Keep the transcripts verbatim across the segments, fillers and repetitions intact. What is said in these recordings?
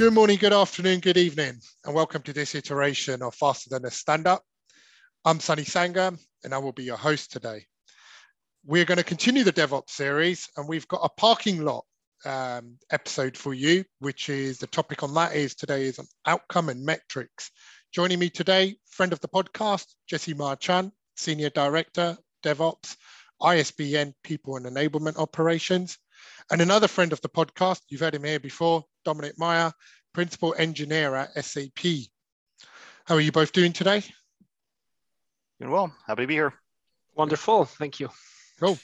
Good morning, good afternoon, good evening, and welcome to this iteration of Faster Than a Stand Up. I'm Sunny Sangam, and I will be your host today. We're going to continue the DevOps series, and we've got a parking lot um, episode for you, which is the topic on that is today is on outcome and metrics. Joining me today, friend of the podcast, Jesse Mar Chan, Senior Director, DevOps, I S B N, People and Enablement Operations. And another friend of the podcast, you've heard him here before, Dominic Meyer, Principal Engineer at S A P. How are you both doing today? Doing well. Happy to be here. Wonderful. Thank you. Cool.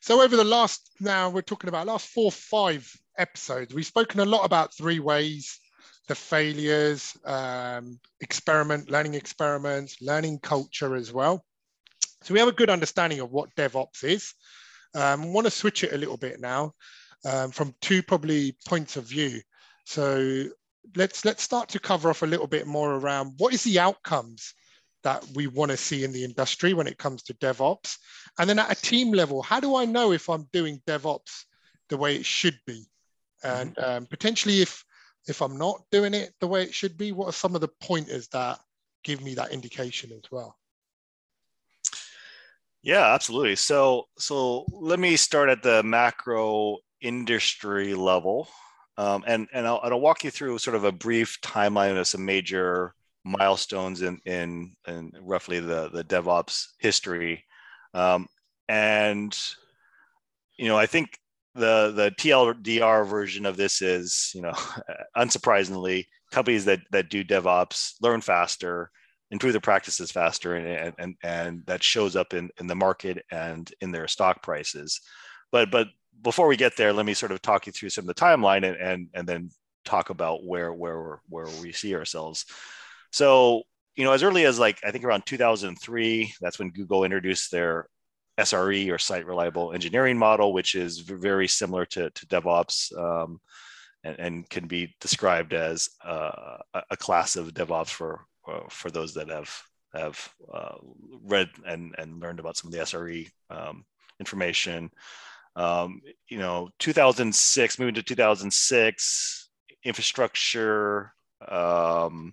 So over the last, now we're talking about last four, five episodes, we've spoken a lot about three ways, the failures, um, experiment, learning experiments, learning culture as well. So we have a good understanding of what DevOps is. Um, I want to switch it a little bit now um, from two probably points of view. So let's let's start to cover off a little bit more around what is the outcomes that we want to see in the industry when it comes to DevOps. And then at a team level, how do I know if I'm doing DevOps the way it should be? And um, potentially if, if I'm not doing it the way it should be, what are some of the pointers that give me that indication as well? Yeah, absolutely. So, so let me start at the macro industry level, um, and and I'll, I'll walk you through sort of a brief timeline of some major milestones in in, in roughly the the DevOps history, um, and you know I think the the T L D R version of this is you know unsurprisingly companies that that do DevOps learn faster, improve their practices faster, and and and that shows up in, in the market and in their stock prices. But but before we get there, let me sort of talk you through some of the timeline and and, and then talk about where where where we see ourselves. So you know, as early as like I think around two thousand three, that's when Google introduced their S R E or Site Reliable Engineering model, which is very similar to to DevOps. Um, and, and can be described as uh, a class of DevOps for for those that have have uh, read and, and learned about some of the S R E um, information. Um, you know, two thousand six, moving to two thousand six, infrastructure, um,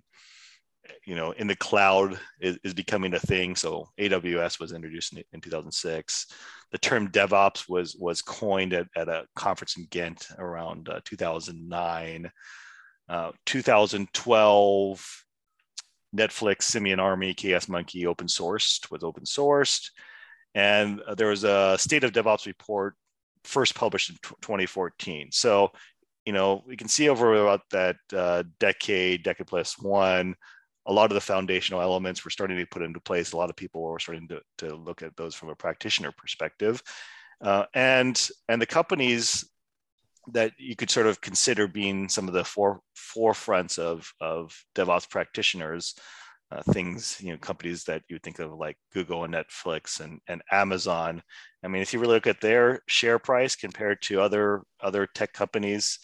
you know, in the cloud is, is becoming a thing. So A W S was introduced in, in two thousand six. The term DevOps was was coined at, at a conference in Ghent around uh, two thousand nine. Uh, two thousand twelve, Netflix, Simian Army, Chaos Monkey, open sourced, was open sourced. And there was a State of DevOps report first published in twenty fourteen. So, you know, we can see over about that uh, decade, decade plus one, a lot of the foundational elements were starting to be put into place. A lot of people were starting to, to look at those from a practitioner perspective. Uh, and, and the companies that you could sort of consider being some of the fore, forefronts of, of DevOps practitioners, uh, things, you know, companies that you think of like Google and Netflix and, and Amazon. I mean, if you really look at their share price compared to other, other tech companies,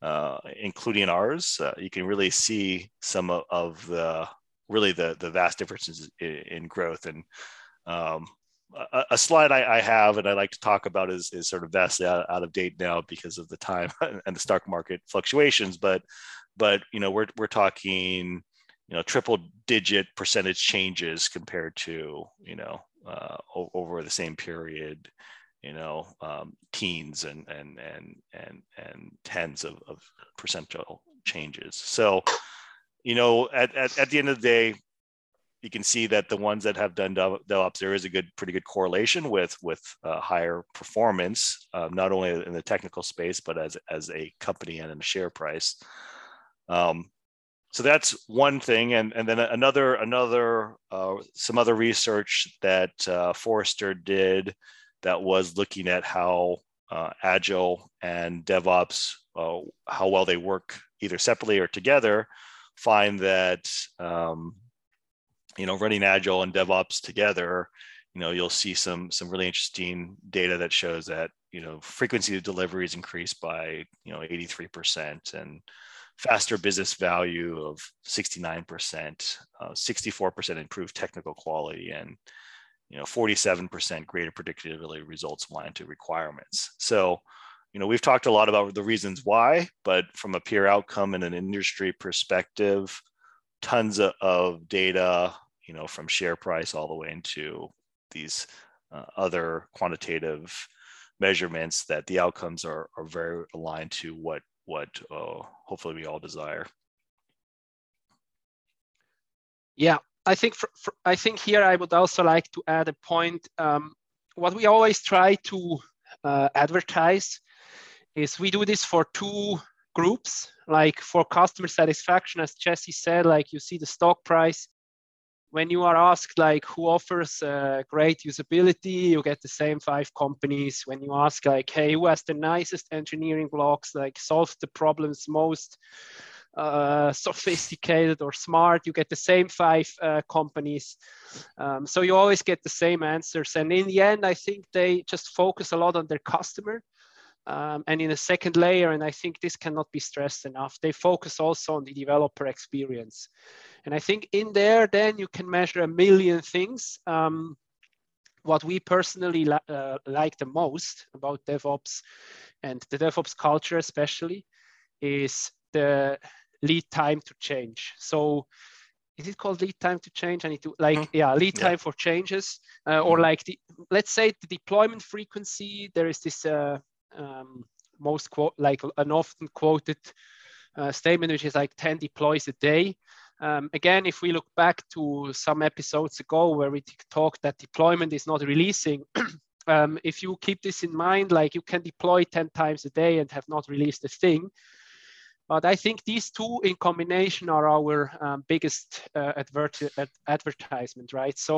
uh, including ours, uh, you can really see some of, of the, really the, the vast differences in, in growth. And um, a slide I, I have and I like to talk about is, is sort of vastly out, out of date now because of the time and the stock market fluctuations. But, but you know, we're we're talking, you know, triple digit percentage changes compared to, you know, uh, over the same period, you know, um, teens and and and and and tens of, of percentile changes. So, you know, at at, at the end of the day, you can see that the ones that have done DevOps, there is a good, pretty good correlation with with uh, higher performance, uh, not only in the technical space, but as as a company and in the share price. Um, so that's one thing, and and then another another uh, some other research that uh, Forrester did that was looking at how uh, Agile and DevOps, uh, how well they work either separately or together, find that. Um, You know, running Agile and DevOps together, you know, you'll see some some really interesting data that shows that, you know, frequency of delivery is increased by, you know, eighty-three percent and faster business value of sixty-nine percent, uh, sixty-four percent improved technical quality, and, you know, forty-seven percent greater predictability results aligned to requirements. So, you know, we've talked a lot about the reasons why, but from a peer outcome and an industry perspective, tons of data, you know, from share price all the way into these uh, other quantitative measurements that the outcomes are, are very aligned to what, what uh, hopefully we all desire. Yeah, I think for, for, I think here I would also like to add a point. Um, what we always try to uh, advertise is we do this for two groups, like for customer satisfaction, as Jesse said, like you see the stock price. When you are asked like who offers uh, great usability, you get the same five companies. When you ask like, hey, who has the nicest engineering blocks, like solves the problems most uh, sophisticated or smart, you get the same five uh, companies. Um, so you always get the same answers. And in the end, I think they just focus a lot on their customer. Um, and in a second layer, and I think this cannot be stressed enough, they focus also on the developer experience. And I think in there, then you can measure a million things. Um, what we personally li- uh, like the most about DevOps and the DevOps culture especially is the lead time to change. So is it called lead time to change? I need to like, mm-hmm. yeah, lead time yeah. for changes uh, mm-hmm. or like the, let's say the deployment frequency, there is this, uh, Um, most quote, like an often quoted uh, statement, which is like ten deploys a day. Um, again, if we look back to some episodes ago where we talked that deployment is not releasing, um, if you keep this in mind, like you can deploy ten times a day and have not released a thing. But I think these two in combination are our um, biggest uh, advert- ad- advertisement, right? So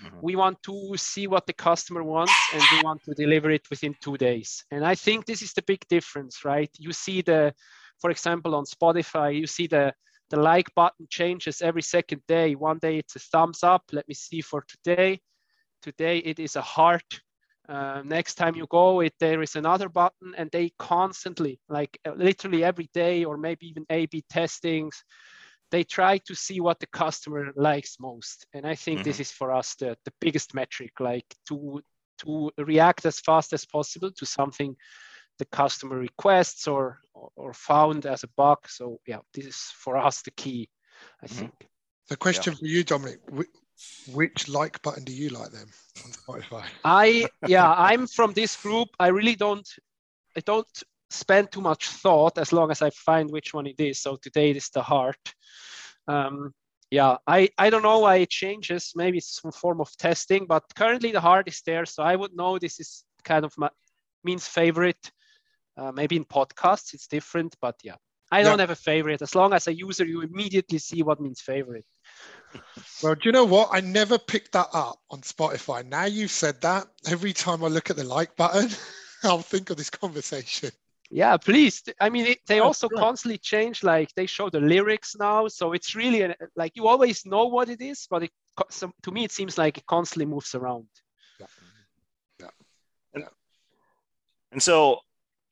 mm-hmm. we want to see what the customer wants and we want to deliver it within two days. And I think this is the big difference, right? You see the, for example, on Spotify, you see the, the like button changes every second day. One day it's a thumbs up. Let me see for today. Today it is a heart. Uh, next time you go, it, there is another button, and they constantly, like uh, literally every day, or maybe even A B testings, they try to see what the customer likes most. And I think mm-hmm. this is for us the, the biggest metric, like to, to react as fast as possible to something the customer requests or, or, or found as a bug. So yeah, this is for us the key, I mm-hmm. think. The question yeah. for you, Dominic, we- which like button do you like then on Spotify? I yeah, I'm from this group. I really don't I don't spend too much thought as long as I find which one it is. So today it is the heart. Um, yeah, I, I don't know why it changes. Maybe it's some form of testing, but currently the heart is there. So I would know this is kind of my means favorite. Uh, maybe in podcasts it's different, but yeah. I don't yeah. have a favorite. As long as a user, you immediately see what means favorite. Well, do you know what? I never picked that up on Spotify. Now you've said that, every time I look at the like button, I'll think of this conversation. Yeah, please. I mean, it, they oh, also sure. constantly change, like they show the lyrics now. So it's really an, like you always know what it is, but it, so to me, it seems like it constantly moves around. Yeah. yeah. And, and so,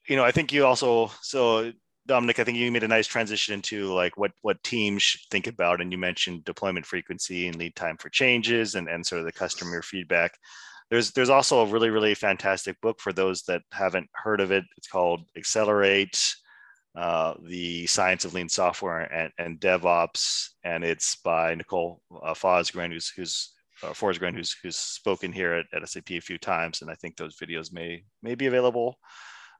you know, I think you also, so Dominic, I think you made a nice transition into like what, what teams should think about. And you mentioned deployment frequency and lead time for changes and, and sort of the customer feedback. There's, there's also a really, really fantastic book for those that haven't heard of it. It's called Accelerate, uh, the Science of Lean Software and, and DevOps. And it's by Nicole uh, Forsgren, who's, who's, uh, Forsgren, who's, who's spoken here at, at S A P a few times. And I think those videos may, may be available.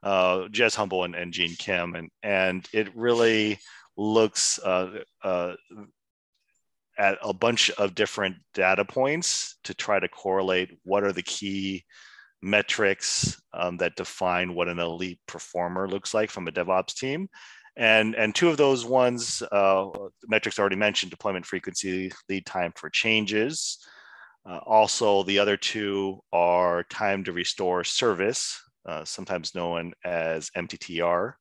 Uh, Jez Humble and, and Gene Kim, and and it really looks uh, uh, at a bunch of different data points to try to correlate what are the key metrics um, that define what an elite performer looks like from a DevOps team, and and two of those ones uh, metrics already mentioned: deployment frequency, lead time for changes. Uh, also, the other two are time to restore service. Uh, sometimes known as M T T R,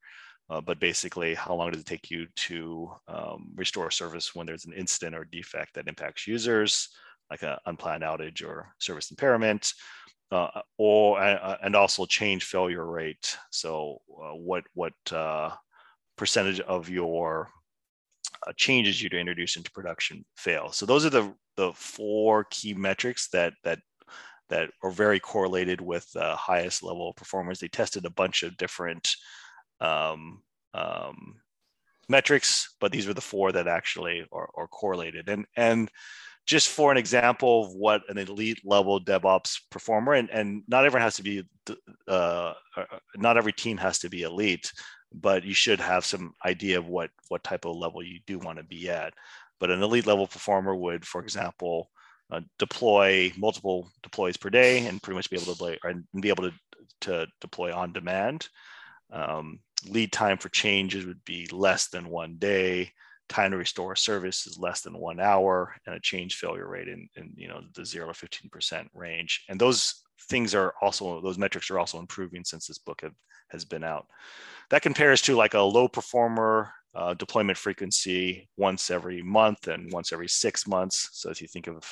uh, but basically how long does it take you to um, restore service when there's an incident or defect that impacts users, like an unplanned outage or service impairment, uh, or uh, and also change failure rate. So uh, what, what uh, percentage of your uh, changes you to introduce into production fail. So those are the, the four key metrics that, that that are very correlated with the highest level performers. They tested a bunch of different um, um, metrics, but these were the four that actually are, are correlated. And, and just for an example of what an elite level DevOps performer, and, and not everyone has to be, uh, not every team has to be elite, but you should have some idea of what, what type of level you do want to be at. But an elite level performer would, for example, uh, deploy multiple deploys per day and pretty much be able to deploy, or, and be able to, to deploy on demand. Um, lead time for changes would be less than one day. Time to restore service is less than one hour, and a change failure rate in, in you know, the zero to fifteen percent range. And those things are also, those metrics are also improving since this book have, has been out. That compares to like a low performer uh, deployment frequency once every month and once every six months. So if you think of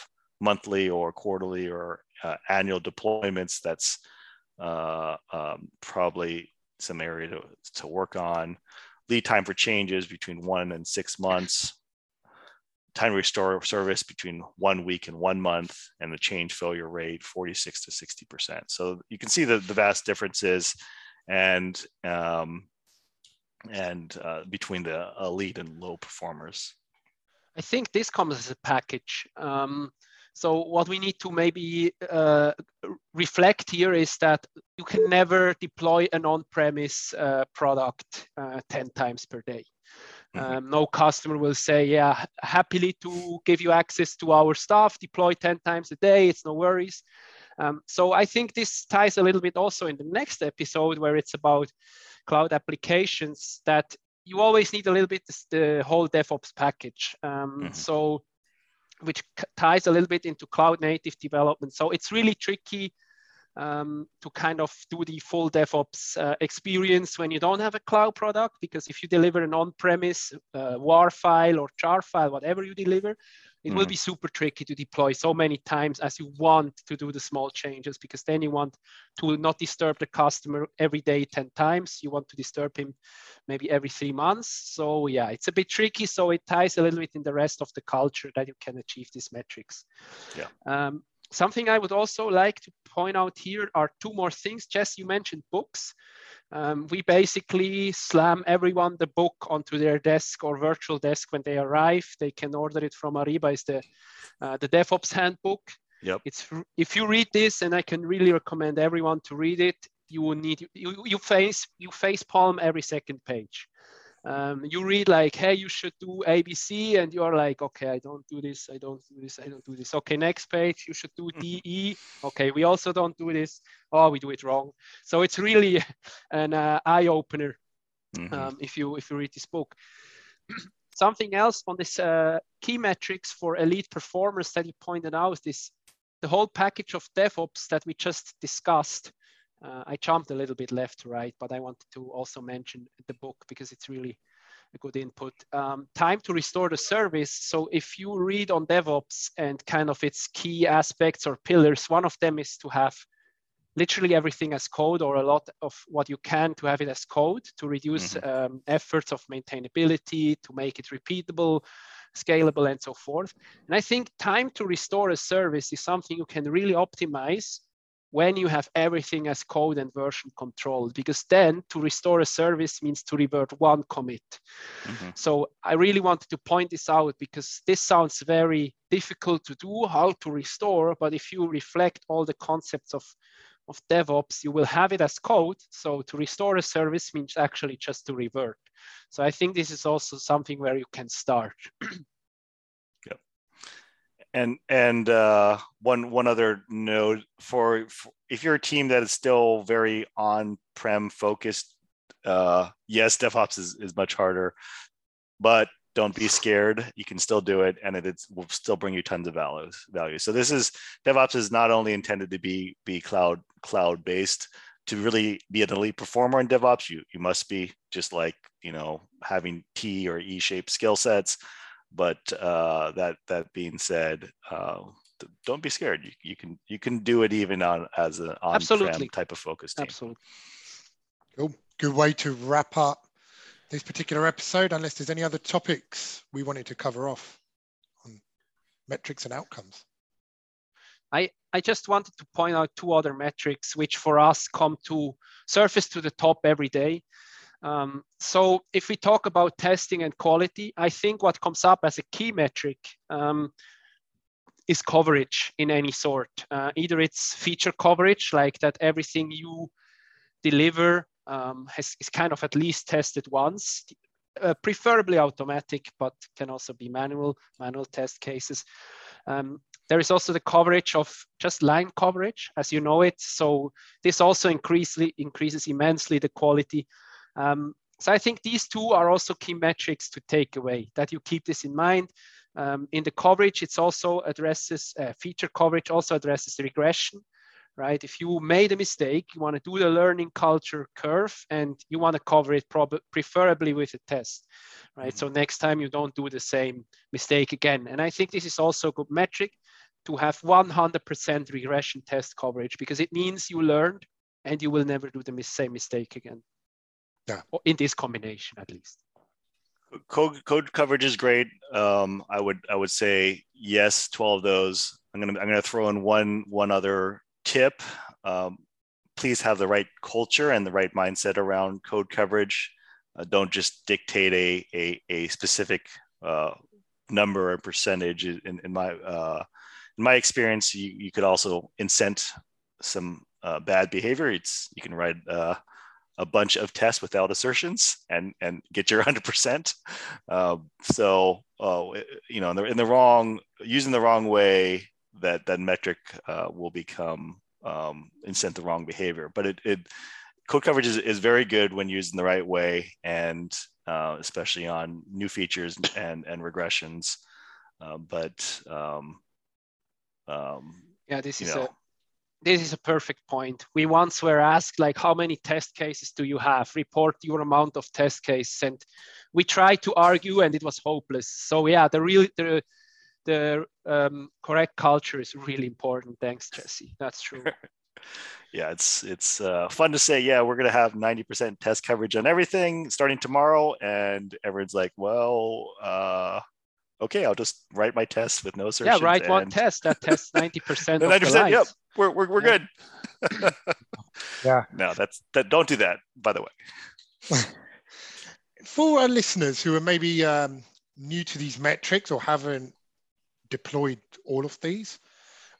monthly or quarterly or uh, annual deployments, that's uh, um, probably some area to, to work on. Lead time for changes between one and six months, time to restore service between one week and one month, and the change failure rate, forty-six to sixty percent. So you can see the, the vast differences and, um, and uh, between the elite and low performers. I think this comes as a package. Um, so what we need to maybe uh, reflect here is that you can never deploy an on-premise uh, product uh, ten times per day. Mm-hmm. um, no customer will say, yeah, happily to give you access to our stuff, deploy ten times a day, it's no worries. Um, so I think this ties a little bit also in the next episode where it's about cloud applications, that you always need a little bit the whole DevOps package. Um, mm-hmm. So which ties a little bit into cloud native development. So it's really tricky um, to kind of do the full DevOps uh, experience when you don't have a cloud product, because if you deliver an on-premise uh, WAR file or jar file, whatever you deliver, it mm. will be super tricky to deploy so many times as you want to do the small changes, because then you want to not disturb the customer every day ten times. You want to disturb him maybe every three months. So yeah, it's a bit tricky. So it ties a little bit in the rest of the culture that you can achieve these metrics. Yeah. Um, Something I would also like to point out here are two more things. Jess, you mentioned books. Um, we basically slam everyone the book onto their desk or virtual desk when they arrive. They can order it from Ariba. It's the, uh, the DevOps Handbook. Yep. It's, if you read this, and I can really recommend everyone to read it, you will need, you, you face, you face palm every second page. Um, you read like, hey, you should do A B C, and you're like, okay, I don't do this, I don't do this, I don't do this. Okay, next page, you should do D E. Okay, we also don't do this. Oh, we do it wrong. So it's really an uh, eye-opener mm-hmm. um, if you if you read this book. Something else on this uh, key metrics for elite performers that you pointed out is this, the whole package of DevOps that we just discussed. Uh, I jumped a little bit left to right, but I wanted to also mention the book because it's really a good input. Um, time to restore the service. So if you read on DevOps and kind of its key aspects or pillars, one of them is to have literally everything as code, or a lot of what you can to have it as code, to reduce mm-hmm. um, efforts of maintainability, to make it repeatable, scalable, and so forth. And I think time to restore a service is something you can really optimize when you have everything as code and version control, because then to restore a service means to revert one commit. Mm-hmm. So I really wanted to point this out because this sounds very difficult to do, how to restore, but if you reflect all the concepts of, of DevOps, you will have it as code. So to restore a service means actually just to revert. So I think this is also something where you can start. And and uh, one one other note for, for if you're a team that is still very on-prem focused, uh, yes, DevOps is, is much harder, but don't be scared. You can still do it, and it it's, will still bring you tons of values. Value. So this is DevOps is not only intended to be be cloud cloud based. To really be an elite performer in DevOps, you you must be just like you know having T or E-shaped skill sets. But uh, that that being said, uh, don't be scared. You, you can you can do it even on as an on-prem type of focus team. Absolutely. Cool. Good way to wrap up this particular episode. Unless there's any other topics we wanted to cover off on metrics and outcomes. I, I just wanted to point out two other metrics, which for us come to surface to the top every day. Um, so if we talk about testing and quality, I think what comes up as a key metric um, is coverage in any sort. Uh, either it's feature coverage, like that everything you deliver um, has, is kind of at least tested once, uh, preferably automatic, but can also be manual, manual test cases. Um, There is also the coverage of just line coverage as you know it. So this also increasingly increases immensely the quality. Um, so I think these two are also key metrics to take away, that you keep this in mind. Um, in the coverage, it's also addresses uh, feature coverage, also addresses the regression, right? If you made a mistake, you want to do the learning culture curve and you want to cover it prob- preferably with a test, right? Mm-hmm. So next time you don't do the same mistake again. And I think this is also a good metric, to have one hundred percent regression test coverage, because it means you learned and you will never do the same mistake again. Yeah. Or in this combination, at least. Code, code coverage is great. Um, I would I would say yes to all of those. I'm gonna I'm gonna throw in one one other tip. Um, please have the right culture and the right mindset around code coverage. Uh, don't just dictate a a, a specific uh, number or percentage. In, in my uh, In my experience, you, you could also incent some uh, bad behavior. It's you can write uh, a bunch of tests without assertions and and get your one hundred percent. Uh, so uh, you know, in the, in the wrong using the wrong way, that that metric uh, will become um, incent the wrong behavior. But it, it code coverage is, is very good when used in the right way, and uh, especially on new features and and regressions. Uh, but um, Um, yeah, this is know. a this is a perfect point. We once were asked, like, how many test cases do you have? Report your amount of test cases, and we tried to argue, and it was hopeless. So yeah, the real the the um, correct culture is really important. Thanks, Jesse. That's true. Yeah, it's it's uh, fun to say. Yeah, we're gonna have ninety percent test coverage on everything starting tomorrow, and everyone's like, well. Uh, Okay, I'll just write my test with no assertions. Yeah, write and... one test that tests ninety percent of the lines. Yep, we're we're we're yeah. good. Yeah. No, that's that. Don't do that, by the way. For our listeners who are maybe um, new to these metrics or haven't deployed all of these,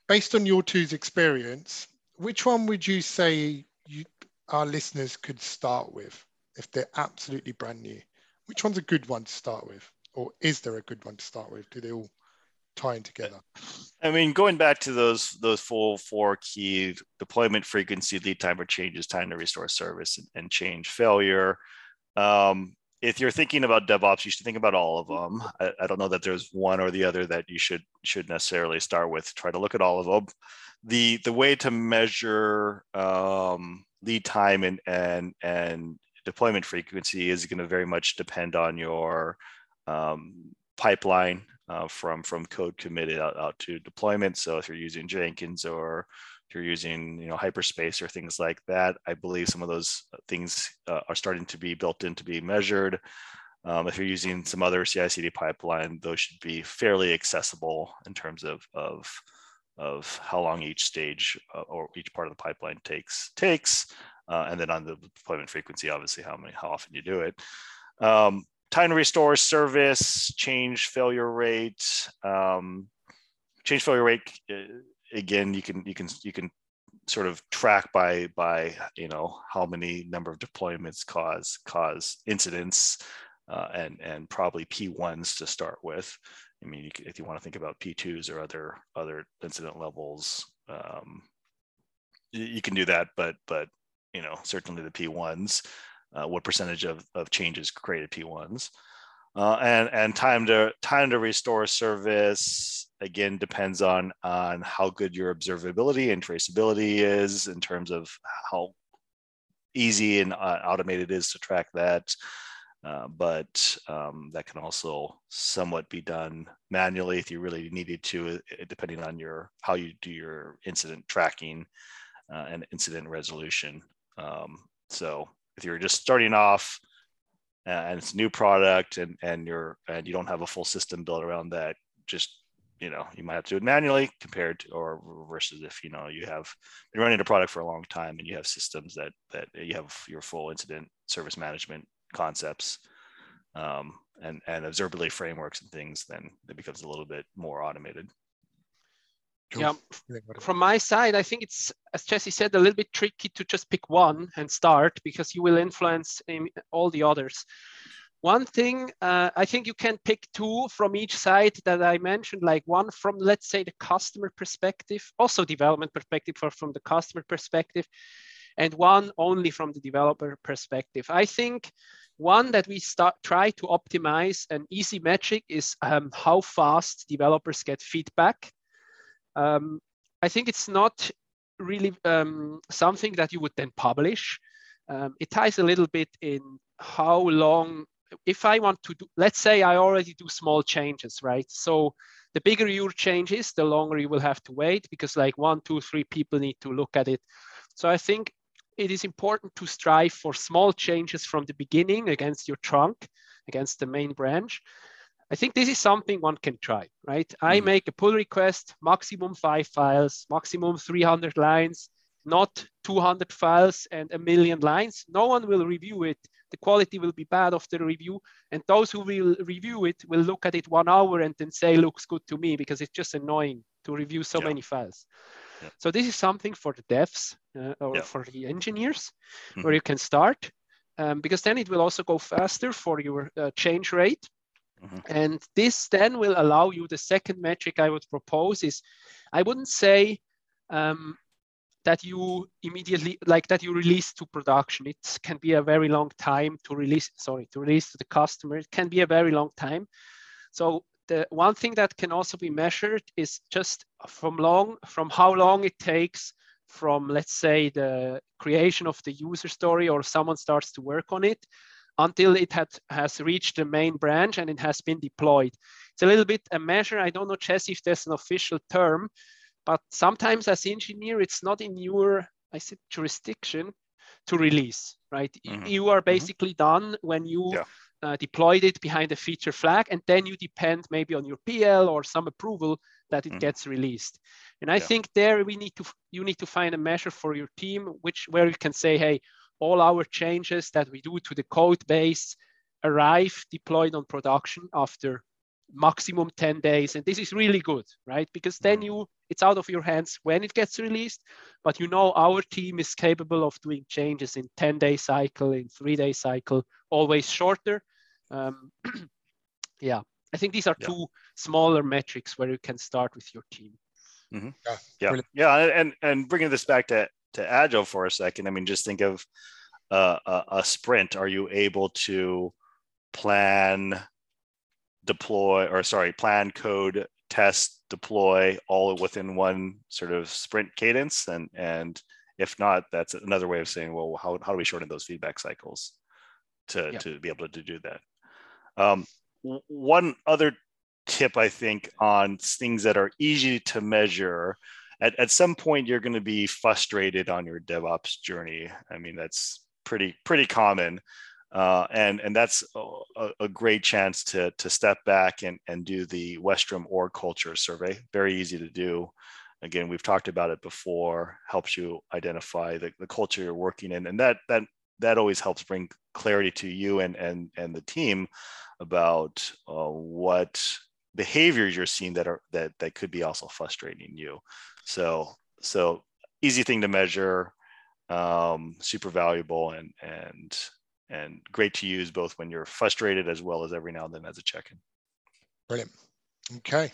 based on your two's experience, which one would you say you our listeners could start with if they're absolutely brand new? Which one's a good one to start with? Or is there a good one to start with? Do they all tie in together? I mean, going back to those those full four key deployment frequency, lead time for changes, time to restore service, and change failure. Um, if you're thinking about DevOps, you should think about all of them. I, I don't know that there's one or the other that you should should necessarily start with. Try to look at all of them. The the way to measure um, lead time and and and deployment frequency is going to very much depend on your Um, pipeline uh, from from code committed out, out to deployment. So if you're using Jenkins or if you're using you know Hyperspace or things like that, I believe some of those things uh, are starting to be built in to be measured. Um, if you're using some other C I C D pipeline, those should be fairly accessible in terms of of, of how long each stage uh, or each part of the pipeline takes takes, uh, and then on the deployment frequency, obviously how many how often you do it. Um, Time to restore service, change failure rate, um, change failure rate. Again, you can you can you can sort of track by by you know how many number of deployments cause cause incidents, uh, and and probably P ones to start with. I mean, you can, if you want to think about P twos or other other incident levels, um, you can do that. But but you know certainly the P ones. Uh, what percentage of, of changes created P ones, uh, and and time to time to restore service again depends on on how good your observability and traceability is in terms of how easy and uh, automated it is to track that, uh, but um, that can also somewhat be done manually if you really needed to, depending on your how you do your incident tracking uh, and incident resolution. Um, so. If you're just starting off and it's a new product and, and you're and you don't have a full system built around that, just you know, you might have to do it manually compared to, or versus if, you know, you have been running a product for a long time and you have systems that, that you have your full incident service management concepts um, and, and observability frameworks and things, then it becomes a little bit more automated. Yeah, from my side, I think it's, as Jesse said, a little bit tricky to just pick one and start because you will influence all the others. One thing, uh, I think you can pick two from each side that I mentioned, like one from, let's say, the customer perspective, also development perspective, or from the customer perspective, and one only from the developer perspective. I think one that we start, try to optimize, an easy metric is um, how fast developers get feedback. Um, I think it's not really um, something that you would then publish. Um, it ties a little bit in how long, if I want to do, let's say I already do small changes, right? So the bigger your change is, the longer you will have to wait because like one, two, three people need to look at it. So I think it is important to strive for small changes from the beginning against your trunk, against the main branch. I think this is something one can try, right? I mm-hmm. make a pull request, maximum five files, maximum three hundred lines, not two hundred files and a million lines. No one will review it. The quality will be bad of the review. And those who will review it will look at it one hour and then say, looks good to me, because it's just annoying to review so yeah. many files. Yeah. So this is something for the devs uh, or yeah. for the engineers mm-hmm. where you can start, um, because then it will also go faster for your uh, change rate. Mm-hmm. And this then will allow you, the second metric I would propose is, I wouldn't say um, that you immediately, like that you release to production. It can be a very long time to release, sorry, to release to the customer. It can be a very long time. So the one thing that can also be measured is just from long, from how long it takes from, let's say, the creation of the user story or someone starts to work on it, until it had, has reached the main branch and it has been deployed. It's a little bit a measure. I don't know, Jesse, if there's an official term, but sometimes as engineer, it's not in your I said, jurisdiction to release, right? Mm-hmm. You are basically mm-hmm. done when you yeah. uh, deployed it behind a feature flag, and then you depend maybe on your P L or some approval that it mm-hmm. gets released. And I yeah. think there we need to, you need to find a measure for your team, which where you can say, hey, all our changes that we do to the code base arrive deployed on production after maximum ten days. And this is really good, right? Because then you, it's out of your hands when it gets released, but you know, our team is capable of doing changes in ten day cycle, in three day cycle, always shorter. Um, yeah, I think these are yeah. two smaller metrics where you can start with your team. Mm-hmm. Yeah, yeah, really. yeah. And, and bringing this back to to Agile for a second. I mean, just think of uh, a, a sprint. Are you able to plan, deploy, or sorry, plan, code, test, deploy all within one sort of sprint cadence? And and if not, that's another way of saying, well, how, how do we shorten those feedback cycles to, yeah. to be able to do that? Um, one other tip, I think, on things that are easy to measure. At, at some point, you're going to be frustrated on your DevOps journey. I mean, that's pretty pretty common, uh, and and that's a, a great chance to to step back and and do the Westrum Org Culture Survey. Very easy to do. Again, we've talked about it before. Helps you identify the, the culture you're working in, and that that that always helps bring clarity to you and and and the team about uh, what behaviors you're seeing that are that that could be also frustrating you. So so easy thing to measure, um, super valuable and and and great to use both when you're frustrated as well as every now and then as a check-in. Brilliant. Okay,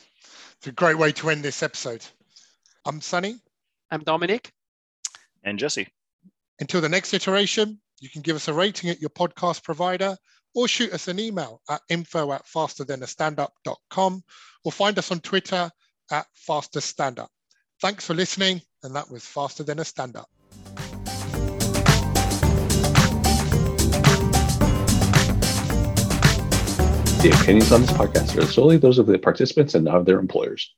it's a great way to end this episode. I'm Sunny. I'm Dominic. And Jesse. Until the next iteration, you can give us a rating at your podcast provider, or shoot us an email at info at fasterthanastandup.com, or find us on Twitter at fasterstandup. Thanks for listening, and that was Faster Than a Stand Up. The opinions on this podcast are solely those of the participants and not of their employers.